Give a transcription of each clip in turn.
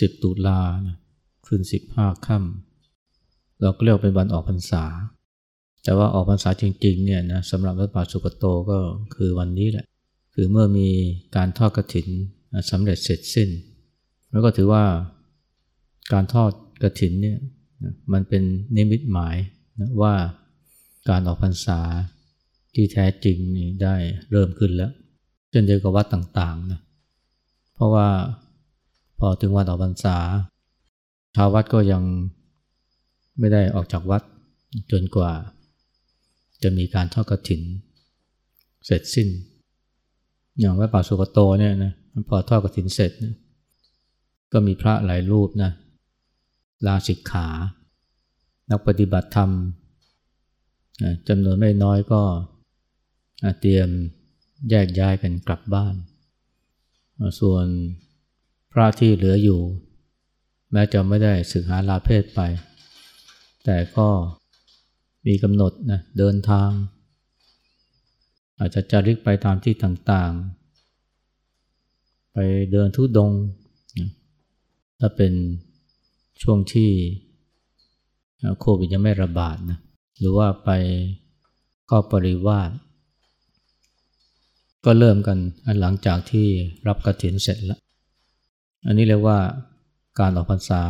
10 ตุลาขึ้น 15 ค่ำเราก็เรียกเป็นวันออกพรรษาแต่ว่าออกพรรษาจริงๆเนี่ยนะสำหรับวัดป่าสุกโตก็คือวันนี้แหละคือเมื่อมีการทอดกฐินสำเร็จเสร็จสิ้นแล้วก็ถือว่าการทอดกฐินเนี่ยมันเป็นนิมิตหมายนะว่าการออกพรรษาที่แท้จริงนี่ได้เริ่มขึ้นแล้วเช่นเดียวกับวัดต่างๆนะเพราะว่าพอถึงวันออกพรรษาชาววัดก็ยังไม่ได้ออกจากวัดจนกว่าจะมีการทอดกฐินเสร็จสิ้นอย่างวัดป่าสุกโตเนี่ยนะพอทอดกฐินเสร็จนะก็มีพระหลายรูปนะลาสิกขานักปฏิบัติธรรมจำนวนไม่น้อยก็เตรียมแยกย้ายกันกลับบ้านส่วนพระที่เหลืออยู่แม้จะไม่ได้ศึกษาลาเพศไปแต่ก็มีกำหนดนะเดินทางอาจจะจาริกไปตามที่ต่างๆไปเดินธุดงค์ถ้าเป็นช่วงที่โควิดยังไม่ระบาดนะหรือว่าไปเข้าปริวาสก็เริ่มกันหลังจากที่รับกฐินเสร็จแล้วอันนี้เรียกว่าการออกพรรษา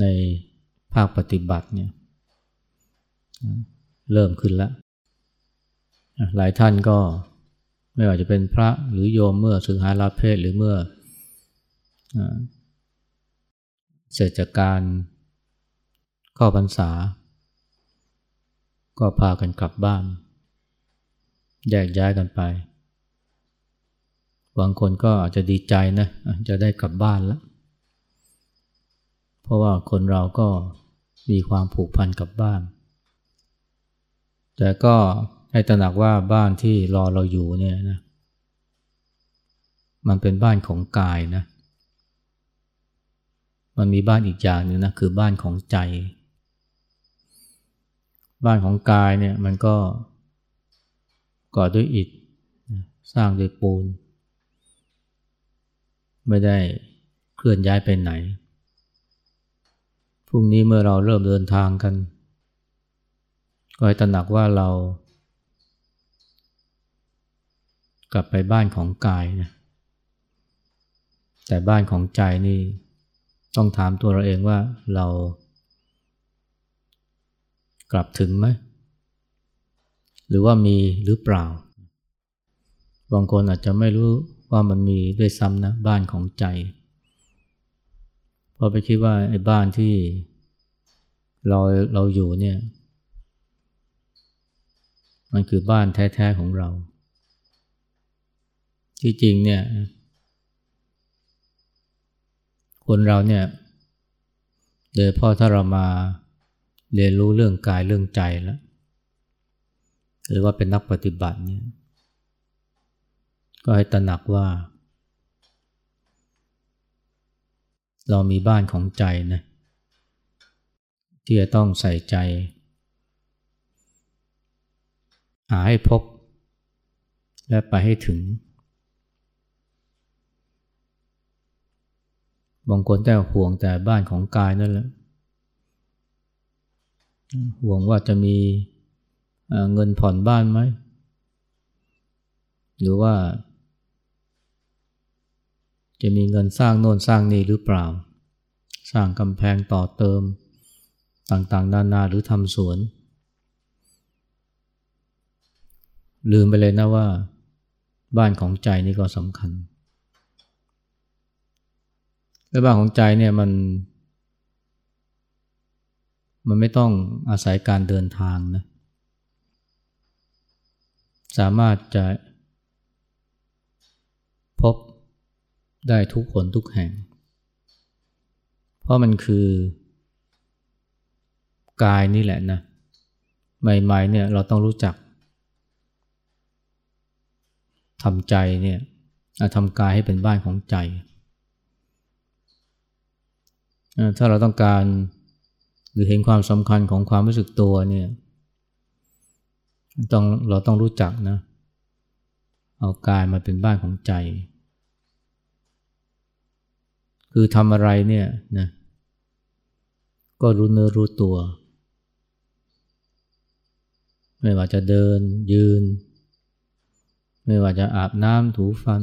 ในภาคปฏิบัติเนี่ยเริ่มขึ้นแล้วหลายท่านก็ไม่ว่าจะเป็นพระหรือโยมเมื่อศึกษาลาเพศหรือเมื่อเสร็จจากการเข้าพรรษาก็พากันกลับบ้านแยกย้ายกันไปบางคนก็อาจจะดีใจนะจะได้กลับบ้านแล้วเพราะว่าคนเราก็มีความผูกพันกับบ้านแต่ก็ให้ตระหนักว่าบ้านที่รอเราอยู่เนี่ยนะมันเป็นบ้านของกายนะมันมีบ้านอีกอย่างหนึ่งนะคือบ้านของใจบ้านของกายเนี่ยมันก็ก่อด้วยอิฐสร้างด้วยปูนไม่ได้เคลื่อนย้ายไปไหนพรุ่งนี้เมื่อเราเริ่มเดินทางกันก็ให้ตระหนักว่าเรากลับไปบ้านของกายนะแต่บ้านของใจนี่ต้องถามตัวเราเองว่าเรากลับถึงไหมหรือว่ามีหรือเปล่าบางคนอาจจะไม่รู้ว่ามันมีด้วยซ้ำนะบ้านของใจพอไปคิดว่าไอ้บ้านที่เราอยู่เนี่ยมันคือบ้านแท้ๆของเราที่จริงเนี่ยคนเราเนี่ยโดยพอถ้าเรามาเรียนรู้เรื่องกายเรื่องใจแล้วหรือว่าเป็นนักปฏิบัติเนี่ยก็ให้ตระหนักว่าเรามีบ้านของใจนะที่จะต้องใส่ใจหาให้พบและไปให้ถึงบางคนแต่ห่วงแต่บ้านของกายนั่นแหละห่วงว่าจะมีเงินผ่อนบ้านไหมหรือว่าจะมีเงินสร้างโน่นสร้างนี่หรือเปล่าสร้างกำแพงต่อเติมต่างๆนานาหรือทำสวนลืมไปเลยนะว่าบ้านของใจนี่ก็สำคัญและบ้านของใจเนี่ยมันไม่ต้องอาศัยการเดินทางนะสามารถจะพบได้ทุกคนทุกแห่งเพราะมันคือกายนี่แหละนะใหม่ๆเนี่ยเราต้องรู้จักทำใจเนี่ยทำกายให้เป็นบ้านของใจถ้าเราต้องการหรือเห็นความสำคัญของความรู้สึกตัวเนี่ยเราต้องรู้จักนะเอากายมาเป็นบ้านของใจ คือทำอะไรเนี่ยนะก็รู้เนื้อรู้ตัวไม่ว่าจะเดินยืนไม่ว่าจะอาบน้ำถูฟัน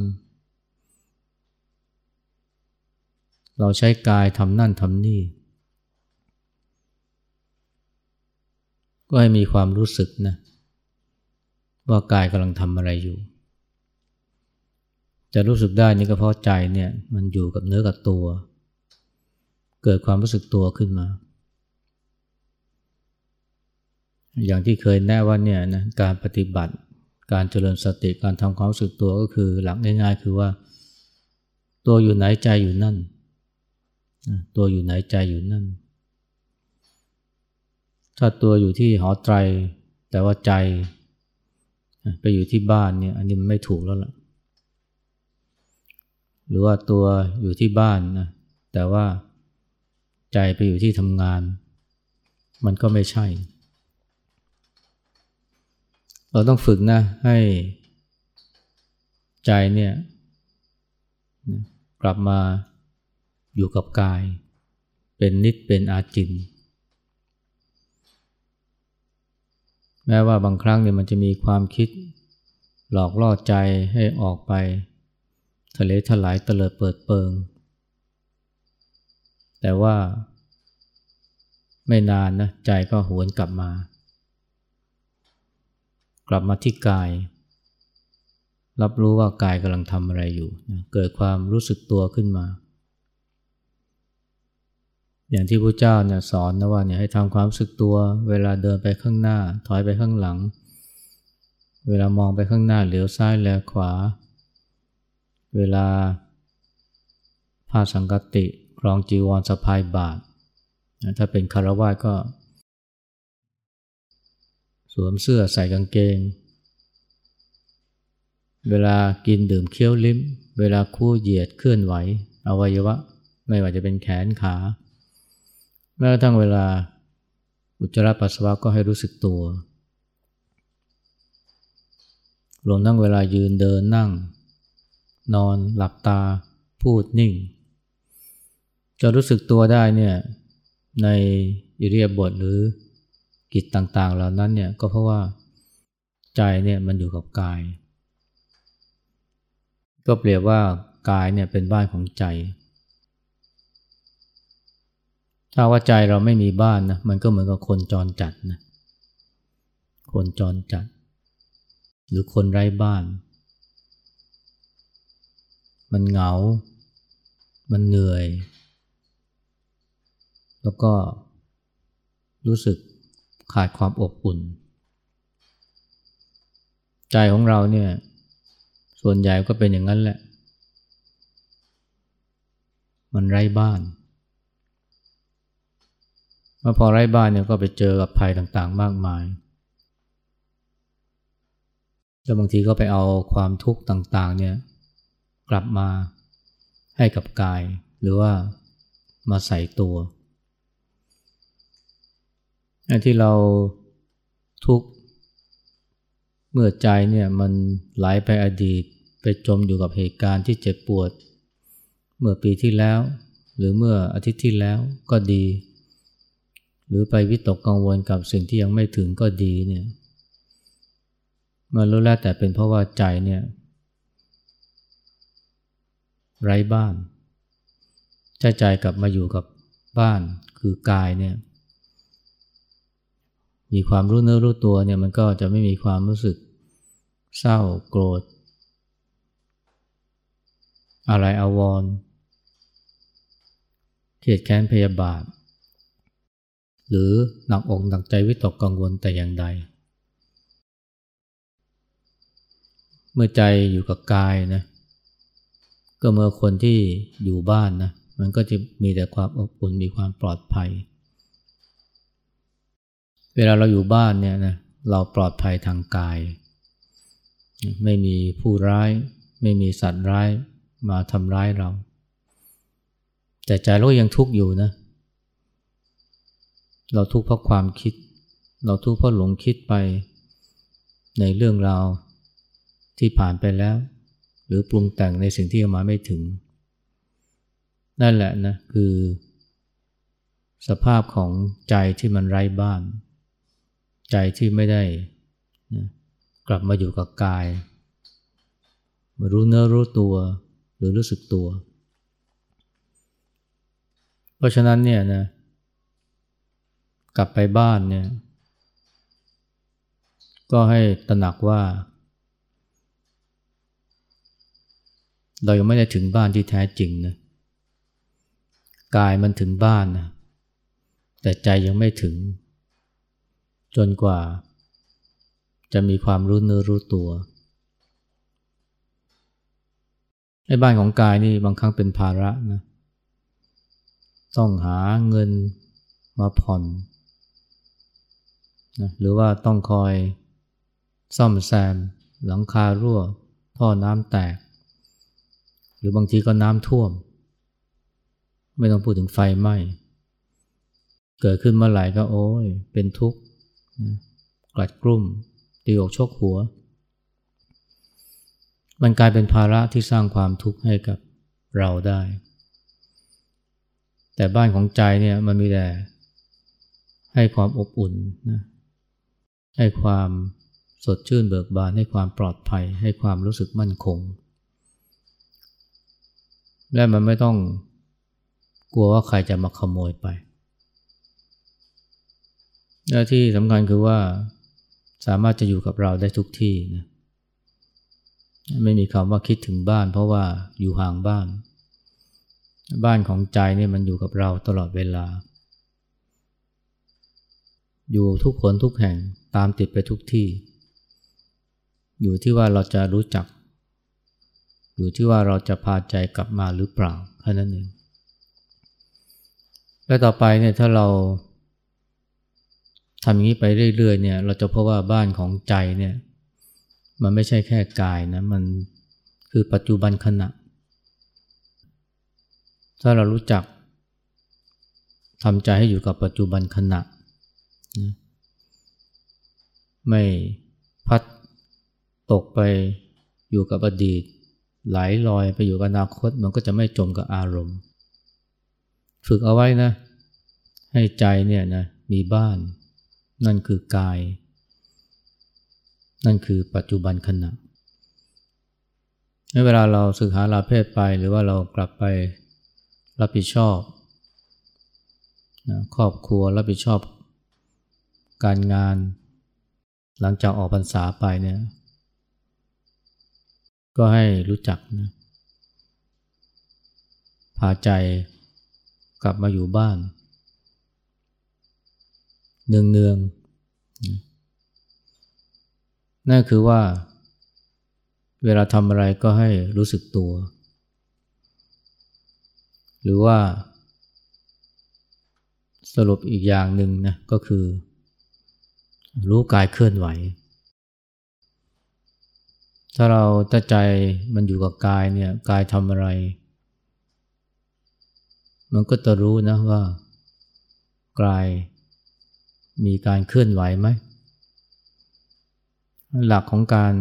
เราใช้กายทำนั่นทำนี่ก็ให้มีความรู้สึกนะว่ากายกำลังทำอะไรอยู่จะรู้สึกได้นี่ก็เพราะใจเนี่ยมันอยู่กับเนื้อกับตัวเกิดความรู้สึกตัวขึ้นมาอย่างที่เคยแนะว่าเนี่ยนะการปฏิบัติการเจริญสติการทำความรู้สึกตัวก็คือหลักง่ายๆคือว่าตัวอยู่ไหนใจอยู่นั่นตัวอยู่ไหนใจอยู่นั่นถ้าตัวอยู่ที่หอไตรแต่ว่าใจไปอยู่ที่บ้านเนี่ยอันนี้มันไม่ถูกแล้วล่ะหรือว่าตัวอยู่ที่บ้านนะแต่ว่าใจไปอยู่ที่ทำงานมันก็ไม่ใช่เราต้องฝึกนะให้ใจเนี่ยกลับมาอยู่กับกายเป็นนิจเป็นอาจินแม้ว่าบางครั้งเนี่ยมันจะมีความคิดหลอกล่อใจให้ออกไปทะเลทลายเตลิดเปิดเปิงแต่ว่าไม่นานนะใจก็หวนกลับมาที่กายรับรู้ว่ากายกำลังทำอะไรอยู่นะเกิดความรู้สึกตัวขึ้นมาอย่างที่พระเจ้าเนี่ยสอนนะว่าเนี่ยให้ทำความรู้สึกตัวเวลาเดินไปข้างหน้าถอยไปข้างหลังเวลามองไปข้างหน้าเหลียวซ้ายแลขวาเวลาผ้าสังฆติครองจีวรสะพายบาตรถ้าเป็นฆราวาสก็สวมเสื้อใส่กางเกงเวลากินดื่มเคี้ยวลิ้มเวลาคู่เหยียดเคลื่อนไหวอวัยวะไม่ว่าจะเป็นแขนขาแม้กระทั่งเวลาอุจจาระปัสสาวะก็ให้รู้สึกตัวรวมทั้งเวลายืนเดินนั่งนอนหลับตาพูดนิ่งจะรู้สึกตัวได้เนี่ยในอิริยาบถหรือกิจต่างๆเหล่านั้นเนี่ยก็เพราะว่าใจเนี่ยมันอยู่กับกายก็เปรียบว่ากายเนี่ยเป็นบ้านของใจถ้าว่าใจเราไม่มีบ้านนะมันก็เหมือนกับคนจรจัดนะคนจรจัดหรือคนไร้บ้านมันเหงามันเหนื่อยแล้วก็รู้สึกขาดความอบอุ่นใจของเราเนี่ยส่วนใหญ่ก็เป็นอย่างนั้นแหละมันไร้บ้านเมื่อพอไร้บ้านเนี่ยก็ไปเจอกับภัยต่างๆมากมายแล้วบางทีก็ไปเอาความทุกข์ต่างๆเนี่ยกลับมาให้กับกายหรือว่ามาใส่ตัวที่เราทุกข์เมื่อใจเนี่ยมันไหลไปอดีตไปจมอยู่กับเหตุการณ์ที่เจ็บปวดเมื่อปีที่แล้วหรือเมื่ออาทิตย์ที่แล้วก็ดีหรือไปวิตกกังวลกับสิ่งที่ยังไม่ถึงก็ดีเนี่ยมันรู้แล้วแต่เป็นเพราะว่าใจเนี่ยไร้บ้านใจกลับมาอยู่กับบ้านคือกายเนี่ยมีความรู้เนื้อรู้ตัวเนี่ยมันก็จะไม่มีความรู้สึกเศร้าโกรธอะไรอาวรณ์เครียดแค้นพยาบาทหรือหนักอกหนักใจวิตกกังวลแต่อย่างใดเมื่อใจอยู่กับกายนะก็เมื่อคนที่อยู่บ้านนะมันก็จะมีแต่ความอบอุ่นมีความปลอดภัยเวลาเราอยู่บ้านเนี่ยนะเราปลอดภัยทางกายไม่มีผู้ร้ายไม่มีสัตว์ร้ายมาทำร้ายเราแต่ใจเรายังทุกข์อยู่นะเราทุกข์เพราะความคิดเราทุกข์เพราะหลงคิดไปในเรื่องราวที่ผ่านไปแล้วหรือปรุงแต่งในสิ่งที่ยังมาไม่ถึง นั่นแหละนะคือสภาพของใจที่มันไร้บ้านใจที่ไม่ได้นะกลับมาอยู่กับกายมารู้เนื้อรู้ตัวหรือรู้สึกตัวเพราะฉะนั้นเนี่ยนะกลับไปบ้านเนี่ยก็ให้ตระหนักว่าเรายังไม่ได้ถึงบ้านที่แท้จริงนะกายมันถึงบ้านนะแต่ใจยังไม่ถึงจนกว่าจะมีความรู้เนื้อรู้ตัวไอ้บ้านของกายนี่บางครั้งเป็นภาระนะต้องหาเงินมาผ่อนนะหรือว่าต้องคอยซ่อมแซมหลังคารั่วท่อน้ำแตกหรือบางทีก็น้ำท่วมไม่ต้องพูดถึงไฟไหม้เกิดขึ้นเมื่อไหร่ก็โอ้ยเป็นทุกข์นะกลัดกลุ้มตีอกชกหัวมันกลายเป็นภาระที่สร้างความทุกข์ให้กับเราได้แต่บ้านของใจเนี่ยมันมีแต่ให้ความอบอุ่นนะให้ความสดชื่นเบิกบานให้ความปลอดภัยให้ความรู้สึกมั่นคงและมันไม่ต้องกลัวว่าใครจะมาขโมยไปหน้าที่สำคัญคือว่าสามารถจะอยู่กับเราได้ทุกที่นะไม่มีคำว่าคิดถึงบ้านเพราะว่าอยู่ห่างบ้านบ้านของใจเนี่ยมันอยู่กับเราตลอดเวลาอยู่ทุกคนทุกแห่งตามติดไปทุกที่อยู่ที่ว่าเราจะรู้จักอยู่ที่ว่าเราจะพาใจกลับมาหรือเปล่าแค่นั้นเองและต่อไปเนี่ยถ้าเราทำอย่างนี้ไปเรื่อยๆเนี่ยเราจะพบว่าบ้านของใจเนี่ยมันไม่ใช่แค่กายนะมันคือปัจจุบันขณะถ้าเรารู้จักทำใจให้อยู่กับปัจจุบันขณะนะไม่พัดตกไปอยู่กับอดีตไหลลอยไปอยู่กับอนาคตมันก็จะไม่จมกับอารมณ์ฝึกเอาไว้นะให้ใจเนี่ยนะมีบ้านนั่นคือกายนั่นคือปัจจุบันขณะในเวลาเราศึกษาลาเพศไปหรือว่าเรากลับไปรับผิดชอบนะครอบครัวรับผิดชอบการงานหลังจากออกพรรษาไปเนี่ยก็ให้รู้จักนะพาใจกลับมาอยู่บ้านเนืองๆนะนั่นคือว่าเวลาทำอะไรก็ให้รู้สึกตัวหรือว่าสรุปอีกอย่างหนึ่งนะก็คือรู้กายเคลื่อนไหวถ้าเราใจมันอยู่กับกายเนี่ยกายทำอะไรมันก็จะรู้นะว่ากายมีการเคลื่อนไหวไหมหลักของการ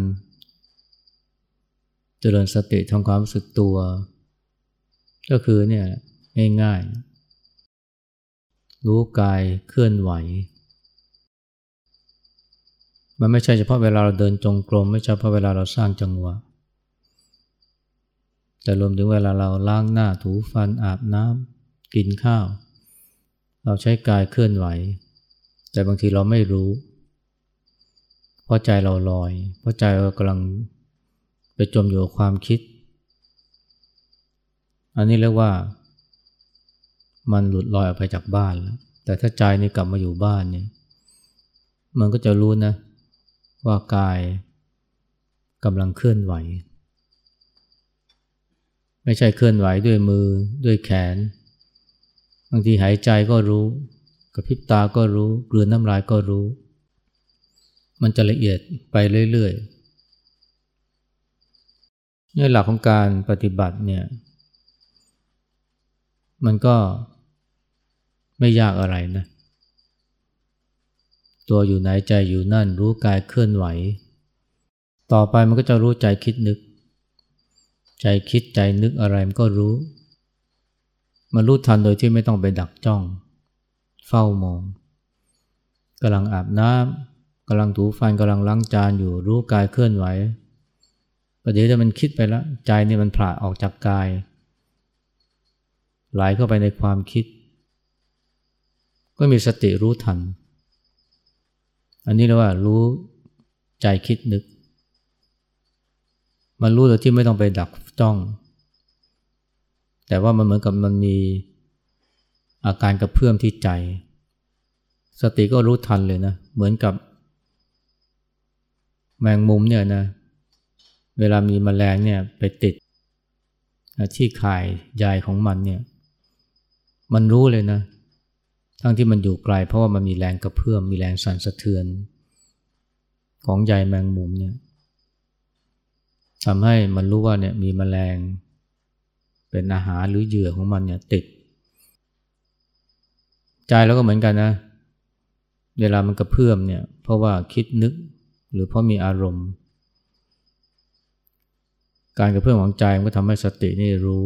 เจริญสติทำความรู้สึกตัวก็คือเนี่ยง่ายๆรู้กายเคลื่อนไหวมันไม่ใช่เฉพาะเวลาเราเดินจงกรมไม่ใช่เฉพาะเวลาเราสร้างจังหวะแต่รวมถึงเวลาเราล้างหน้าถูฟันอาบน้ำกินข้าวเราใช้กายเคลื่อนไหวแต่บางทีเราไม่รู้เพราะใจเราลอยเพราะใจเรากำลังไปจมอยู่กับความคิดอันนี้เรียกว่ามันหลุดลอยออกไปจากบ้านแล้วแต่ถ้าใจนี่กลับมาอยู่บ้านเนี่ยมันก็จะรู้นะว่ากายกำลังเคลื่อนไหวไม่ใช่เคลื่อนไหวด้วยมือด้วยแขนบางทีหายใจก็รู้กระพริบตาก็รู้กลืนน้ำลายก็รู้มันจะละเอียดไปเรื่อยๆนี่หลักของการปฏิบัติเนี่ยมันก็ไม่ยากอะไรนะตัวอยู่ไหนใจอยู่นั่นรู้กายเคลื่อนไหวต่อไปมันก็จะรู้ใจคิดนึกใจคิดใจนึกอะไรมันก็รู้ มารู้ทันโดยที่ไม่ต้องไปดักจ้องเฝ้ามองกำลังอาบน้ำกำลังถูฟันกำลังล้างจานอยู่รู้กายเคลื่อนไหวประเดี๋ยวถ้ามันคิดไปแล้วใจนี่มันผลาออกจากกายไหลเข้าไปในความคิดก็มีสติรู้ทันอันนี้เรียกว่ารู้ใจคิดนึกมันรู้โดยที่ไม่ต้องไปดักจ้องแต่ว่ามันเหมือนกับมันมีอาการกระเพื่อมที่ใจสติก็รู้ทันเลยนะเหมือนกับแมงมุมเนี่ยนะเวลามีแมลงเนี่ยไปติดที่ข่ายใยของมันเนี่ยมันรู้เลยนะทั้งที่มันอยู่ไกลเพราะว่ามันมีแรงกระเพื่อมมีแรงสั่นสะเทือนของใยแมงมุมเนี่ยทำให้มันรู้ว่าเนี่ยมีแมลงเป็นอาหารหรือเหยื่อของมันเนี่ยติดใจแล้วก็เหมือนกันนะเวลามันกระเพื่อมเนี่ยเพราะว่าคิดนึกหรือเพราะมีอารมณ์การกระเพื่อมของใจมันก็ทำให้สตินี่รู้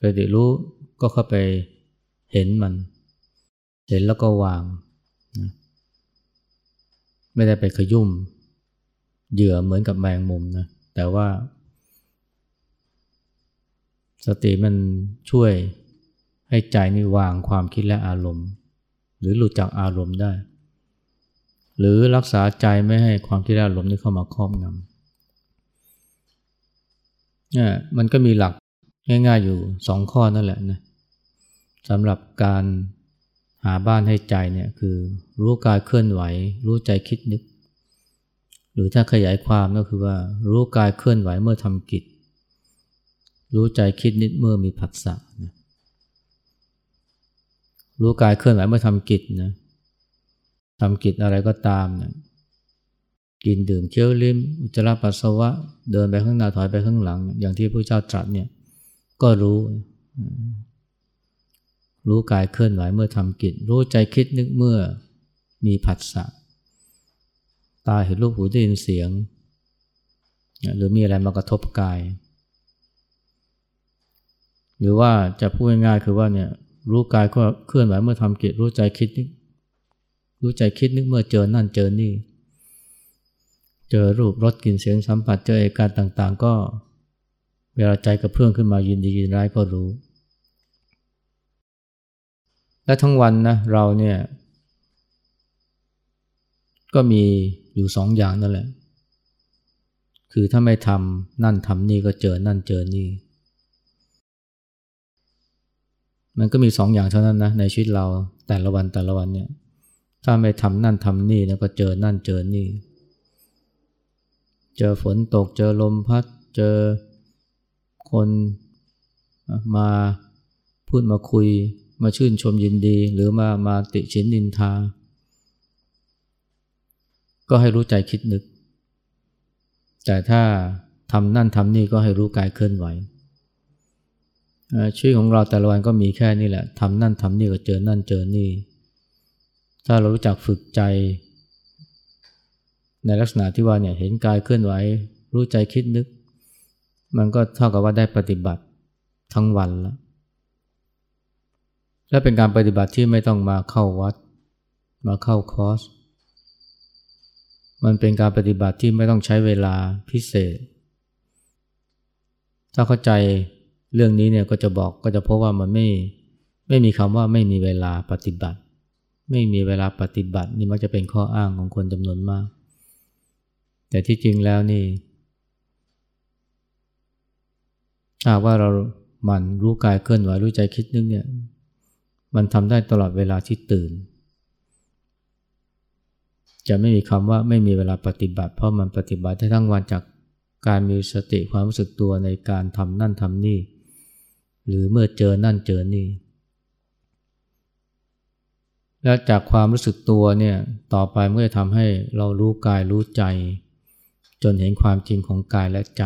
สติรู้ก็เข้าไปเห็นมันเห็นแล้วก็วางนะไม่ได้ไปขยุ่มเหยื่อเหมือนกับแมงมุมนะแต่ว่าสติมันช่วยให้ใจนี่วางความคิดและอารมณ์หรือหลุดจากอารมณ์ได้หรือรักษาใจไม่ให้ความคิดและอารมณ์นี่เข้ามาครอบงำเนี่ยมันก็มีหลักง่ายๆอยู่สองข้อนั่นแหละนะสำหรับการหาบ้านให้ใจเนี่ยคือรู้กายเคลื่อนไหวรู้ใจคิดนึกหรือถ้าขยายความก็คือว่ารู้กายเคลื่อนไหวเมื่อทำกิจรู้ใจคิดนึกเมื่อมีผัสสะนะรู้กายเคลื่อนไหวเมื่อทำกิจนะทำกิจอะไรก็ตามนะกินดื่มเคี้ยวลิ้มอุจจาระปัสสาวะเดินไปข้างหน้าถอยไปข้างหลังอย่างที่พระพุทธเจ้าตรัสเนี่ยก็รู้กายเคลื่อนไหวเมื่อทำกิจรู้ใจคิดนึกเมื่อมีผัสสะตาเห็นรูปหูได้ยินเสียงหรือมีอะไรมากระทบกายหรือว่าจะพูดง่ายๆคือว่าเนี่ยรู้กายเคลื่อนไหวเมื่อทำกิจรู้ใจคิดนึกรู้ใจคิดนึกเมื่อเจอนั่นเจอนี่เจอรูปรสกลิ่นเสียงสัมผัสเจอเหตุการณ์ต่างๆก็เวลาใจกระเพื่อมขึ้นมายินดียินร้ายก็รู้และทั้งวันนะเราเนี่ยก็มีอยู่สองอย่างนั่นแหละคือถ้าไม่ทำนั่นทำนี่ก็เจอนั่นเจอนี่มันก็มีสองอย่างเท่านั้นนะในชีวิตเราแต่ละวันเนี่ยถ้าไม่ทำนั่นทำนี่นะก็เจอนั่นเจอนี่เจอฝนตกเจอลมพัดเจอคนมาพูดมาคุยมาชื่นชมยินดีหรือมาติฉินนินทาก็ให้รู้ใจคิดนึกแต่ถ้าทำนั่นทำนี่ก็ให้รู้กายเคลื่อนไหวชีวิตของเราแต่ละวันก็มีแค่นี้แหละทำนั่นทำนี่ก็เจอนั่นเจอนี่ถ้าเรารู้จักฝึกใจในลักษณะที่ว่าเนี่ยเห็นกายเคลื่อนไหวรู้ใจคิดนึกมันก็เท่ากับว่าได้ปฏิบัติทั้งวันแล้วและเป็นการปฏิบัติที่ไม่ต้องมาเข้าวัดมาเข้าคอร์สมันเป็นการปฏิบัติที่ไม่ต้องใช้เวลาพิเศษถ้าเข้าใจเรื่องนี้เนี่ยก็จะพบว่ามันไม่มีคำว่าไม่มีเวลาปฏิบัติไม่มีเวลาปฏิบัตินี่มักจะเป็นข้ออ้างของคนจำนวนมากแต่ที่จริงแล้วนี่ถ้าว่าเราหมั่นรู้กายเคลื่อนไหวรู้ใจคิดนึกเนี่ยมันทำได้ตลอดเวลาที่ตื่นจะไม่มีคำว่าไม่มีเวลาปฏิบัติเพราะมันปฏิบัติได้ทั้งวันจากการมีสติความรู้สึกตัวในการทำนั่นทำนี่หรือเมื่อเจอนั่นเจอนี่และจากความรู้สึกตัวเนี่ยต่อไปมันจะทำให้เรารู้กายรู้ใจจนเห็นความจริงของกายและใจ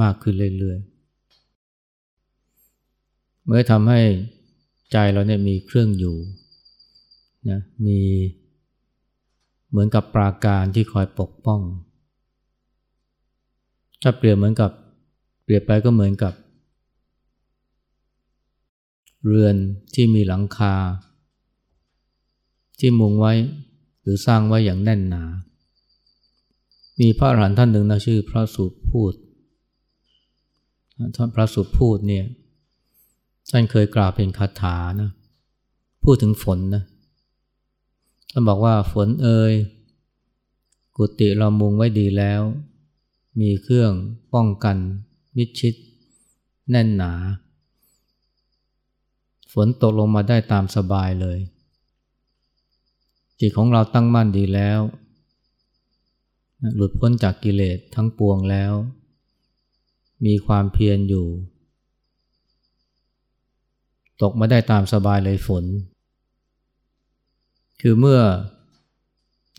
มากขึ้นเรื่อยๆเมื่อทำให้ใจเราเนี่ยมีเครื่องอยู่นะมีเหมือนกับปราการที่คอยปกป้องถ้าเปรียบไปก็เหมือนกับ เรือนที่มีหลังคาที่มุงไว้หรือสร้างไว้อย่างแน่นหนามีพระอรหันต์ท่านหนึ่งนะชื่อพระสุพูตพระสุพูตเนี่ยท่านเคยกล่าวเป็นคาถานะพูดถึงฝนนะท่านบอกว่าฝนเอ่ยกุฏิเรามุงไว้ดีแล้วมีเครื่องป้องกันมิดชิดแน่นหนาฝนตกลงมาได้ตามสบายเลยจิตของเราตั้งมั่นดีแล้วหลุดพ้นจากกิเลสทั้งปวงแล้วมีความเพียรอยู่ตกมาได้ตามสบายเลยฝนคือเมื่อ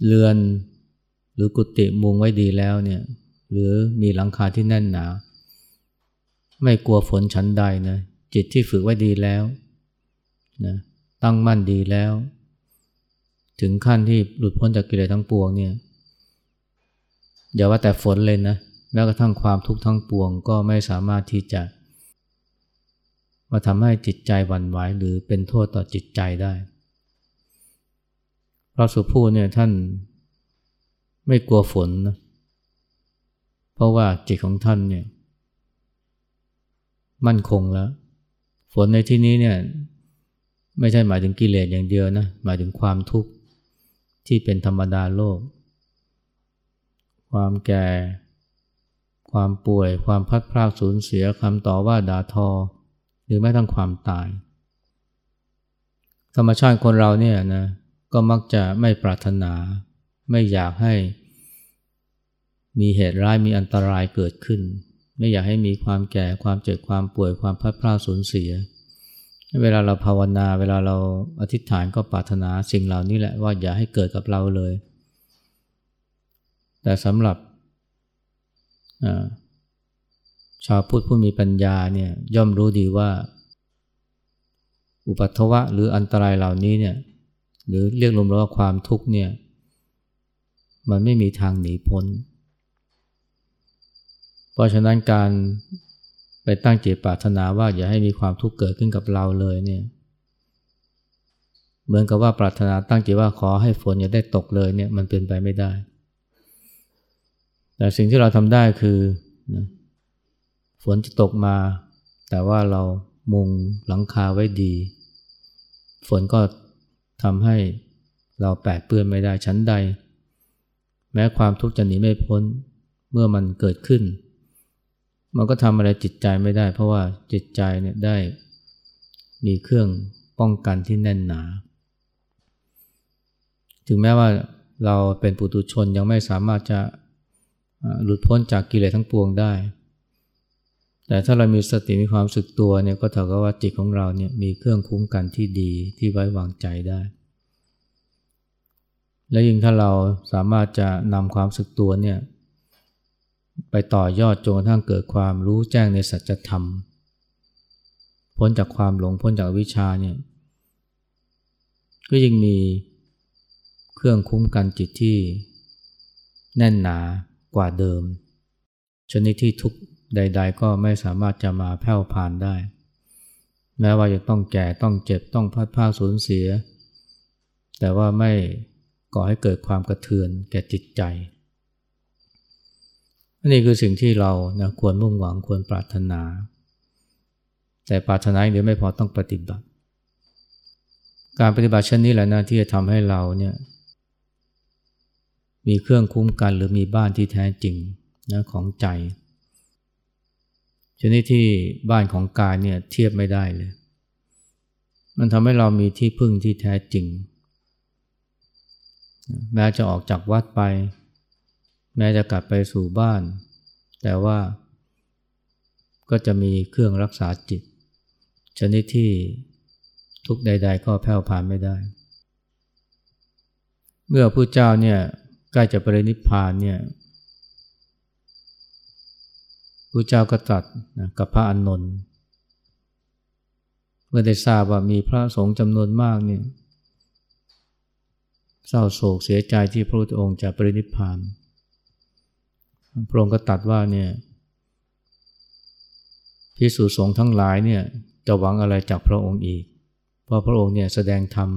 เรือนหรือกุฏิมุงไว้ดีแล้วเนี่ยหรือมีหลังคาที่แน่นหนาไม่กลัวฝนชั้นใดนะจิตที่ฝึกไว้ดีแล้วนะตั้งมั่นดีแล้วถึงขั้นที่หลุดพ้นจากกิเลสทั้งปวงเนี่ยอย่าว่าแต่ฝนเลยนะแม้กระทั่งความทุกข์ทั้งปวงก็ไม่สามารถที่จะมาทำให้จิตใจหวั่นไหวหรือเป็นโทษต่อจิตใจได้พระสุภูตเนี่ยท่านไม่กลัวฝนนะเพราะว่าจิตของท่านเนี่ยมั่นคงแล้วฝนในที่นี้เนี่ยไม่ใช่หมายถึงกิเลสอย่างเดียวนะหมายถึงความทุกข์ที่เป็นธรรมดาโลกความแก่ความป่วยความพัดพรากสูญเสียคำต่อว่าด่าทอหรือแม้ทั้งความตายธรรมชาติคนเราเนี่ยนะก็มักจะไม่ปรารถนาไม่อยากให้มีเหตุร้ายมีอันตรายเกิดขึ้นไม่อยากให้มีความแก่ความเจ็บความป่วยความพัดพรากสูญเสียเวลาเราภาวนาเวลาเราอธิษฐานก็ปรารถนาสิ่งเหล่านี้แหละว่าอย่าให้เกิดกับเราเลยแต่สำหรับชาวพุทธผู้มีปัญญาเนี่ยย่อมรู้ดีว่าอุปัทวะหรืออันตรายเหล่านี้เนี่ยหรือเรียกรวมว่าความทุกข์เนี่ยมันไม่มีทางหนีพ้นเพราะฉะนั้นการไปตั้งจิตปรารถนาว่าอย่าให้มีความทุกข์เกิดขึ้นกับเราเลยเนี่ยเหมือนกับว่าปรารถนาตั้งจิตว่าขอให้ฝนอย่าได้ตกเลยเนี่ยมันเป็นไปไม่ได้แต่สิ่งที่เราทำได้คือนะฝนจะตกมาแต่ว่าเรามุงหลังคาไว้ดีฝนก็ทำให้เราแปดเปื้อนไม่ได้ชั้นใดแม้ความทุกข์จะหนีไม่พ้นเมื่อมันเกิดขึ้นมันก็ทำอะไรจิตใจไม่ได้เพราะว่าจิตใจเนี่ยได้มีเครื่องป้องกันที่แน่นหนาถึงแม้ว่าเราเป็นปุถุชนยังไม่สามารถจะหลุดพ้นจากกิเลสทั้งปวงได้แต่ถ้าเรามีสติมีความสึกตัวเนี่ยก็เท่ากับว่าจิตของเราเนี่ยมีเครื่องคุ้มกันที่ดีที่ไว้วางใจได้และยิ่งถ้าเราสามารถจะนำความสึกตัวเนี่ยไปต่อยอดจนกระทั่งเกิดความรู้แจ้งในสัจธรรมพ้นจากความหลงพ้นจากอวิชชาเนี่ยก็ยิ่งมีเครื่องคุ้มกันจิตที่แน่นหนากว่าเดิมชนิดที่ทุกข์ใดๆก็ไม่สามารถจะมาแผ่วผ่านได้แม้ว่าจะต้องแก่ต้องเจ็บต้องพลัดพรากสูญเสียแต่ว่าไม่ก่อให้เกิดความกระเทือนแก่จิตใจนี่คือสิ่งที่เรานะควรมุ่งหวังควรปรารถนาแต่ปรารถนาอย่างเดียวไม่พอต้องปฏิบัติการปฏิบัติเช่นนี้แหละนะที่จะทำให้เราเนี่ยมีเครื่องคุ้มกันหรือมีบ้านที่แท้จริงนะของใจชนิดที่บ้านของกายเนี่ยเทียบไม่ได้เลยมันทำให้เรามีที่พึ่งที่แท้จริงแม้จะออกจากวัดไปแม้จะกลับไปสู่บ้านแต่ว่าก็จะมีเครื่องรักษาจิตชนิดที่ทุกใดๆก็แผ่วผ่านไม่ได้เมื่อพระพุทธเจ้าเนี่ยใกล้จะปรินิพพานเนี่ยพระพุทธเจ้าก็ตรัสกับพระอานนท์เมื่อได้ทราบว่ามีพระสงฆ์จำนวนมากเนี่ยเศร้าโศกเสียใจที่พระพุทธองค์จะปรินิพพานพระองค์ก็ตรัสว่าเนี่ยภิกษุสงฆ์ทั้งหลายเนี่ย จะหวังอะไรจากพระองค์อีกเพราะพระองค์เนี่ยแสดงธรรม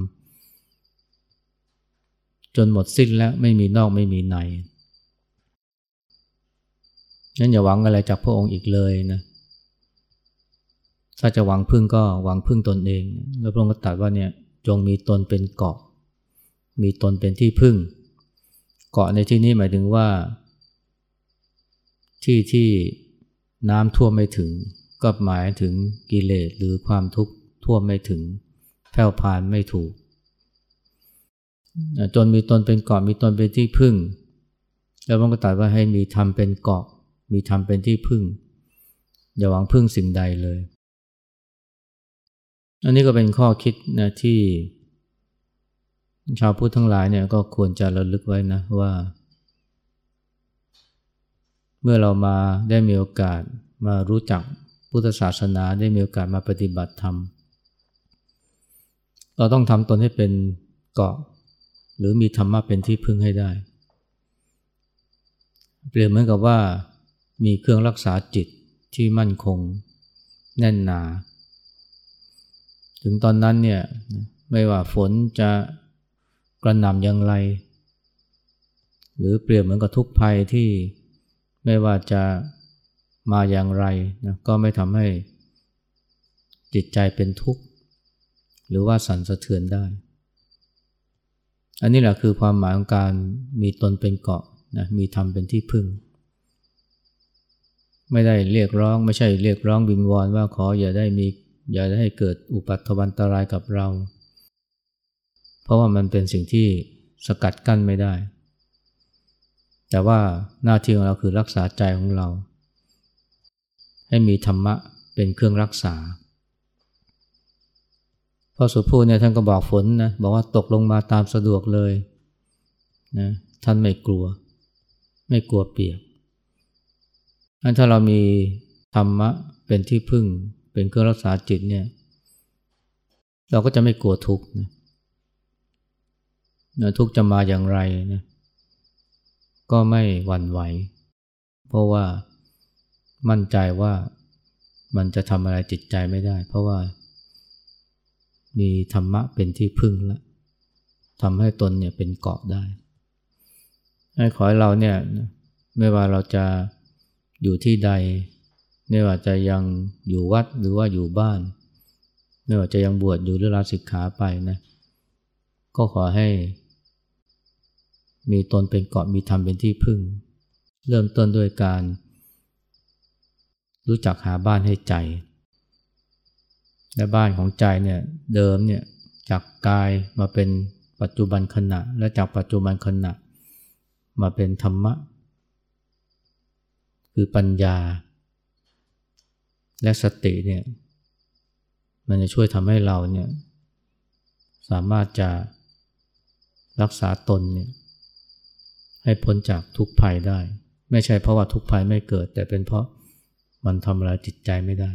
จนหมดสิ้นแล้วไม่มีนอกไม่มีในนั้นอย่าหวังอะไรจากพระองค์อีกเลยนะถ้าจะหวังพึ่งก็หวังพึ่งตนเองแล้วพระองค์ก็ตรัสว่าเนี่ยจงมีตนเป็นเกาะมีตนเป็นที่พึ่งเกาะในที่นี้หมายถึงว่าที่ที่น้ำท่วมไม่ถึงก็หมายถึงกิเลสหรือความทุกข์ท่วมไม่ถึงแผ่วพานไม่ถูกจนมีตนเป็นเกาะมีตนเป็นที่พึ่งแล้วพระองค์ก็ตรัสว่าให้มีธรรมเป็นเกาะมีธรรมเป็นที่พึ่งอย่าหวังพึ่งสิ่งใดเลยอันนี้ก็เป็นข้อคิดนะที่ชาวพุทธทั้งหลายเนี่ยก็ควรจะระลึกไว้นะว่าเมื่อเรามาได้มีโอกาสมารู้จักพุทธศาสนาได้มีโอกาสมาปฏิบัติธรรมเราต้องทำตนให้เป็นเกาะหรือมีธรรมะเป็นที่พึ่งให้ได้เปรียบเหมือนกับว่ามีเครื่องรักษาจิตที่มั่นคงแน่นหนาถึงตอนนั้นเนี่ยไม่ว่าฝนจะกระหน่ำอย่างไรหรือเปรียบเหมือนกับทุกภัยที่ไม่ว่าจะมาอย่างไรนะก็ไม่ทำให้จิตใจเป็นทุกข์หรือว่าสั่นสะเทือนได้อันนี้แหละคือความหมายของการมีตนเป็นเกาะนะมีธรรมเป็นที่พึ่งไม่ได้เรียกร้องไม่ใช่เรียกร้องวิงวอนว่าขออย่าได้ให้เกิดอุปัฏวันตรายกับเราเพราะว่ามันเป็นสิ่งที่สกัดกั้นไม่ได้แต่ว่าหน้าที่ของเราคือรักษาใจของเราให้มีธรรมะเป็นเครื่องรักษาพระสุภูเนี่ยท่านก็บอกฝนนะบอกว่าตกลงมาตามสะดวกเลยนะท่านไม่กลัวเปียกงั้นถ้าเรามีธรรมะเป็นที่พึ่งเป็นเครื่องรักษาจิตเนี่ยเราก็จะไม่กลัวทุกข์นะทุกข์จะมาอย่างไรนะก็ไม่หวั่นไหวเพราะว่ามั่นใจว่ามันจะทำอะไรจิตใจไม่ได้เพราะว่ามีธรรมะเป็นที่พึ่งแล้วทำให้ตนเนี่ยเป็นเกาะได้ให้ขอให้เราเนี่ยไม่ว่าเราจะอยู่ที่ใดไม่ว่าจะยังอยู่วัดหรือว่าอยู่บ้านไม่ว่าจะยังบวชอยู่หรือลาสิกขาไปนะก็ขอให้มีตนเป็นเกาะมีธรรมเป็นที่พึ่งเริ่มต้นด้วยการรู้จักหาบ้านให้ใจและบ้านของใจเนี่ยเดิมเนี่ยจากกายมาเป็นปัจจุบันขณะและจากปัจจุบันขณะมาเป็นธรรมะคือปัญญาและสติเนี่ยมันจะช่วยทำให้เราเนี่ยสามารถจะรักษาตนเนี่ยให้พ้นจากทุกข์ภัยได้ไม่ใช่เพราะว่าทุกข์ภัยไม่เกิดแต่เป็นเพราะมันทำลายจิตใจไม่ได้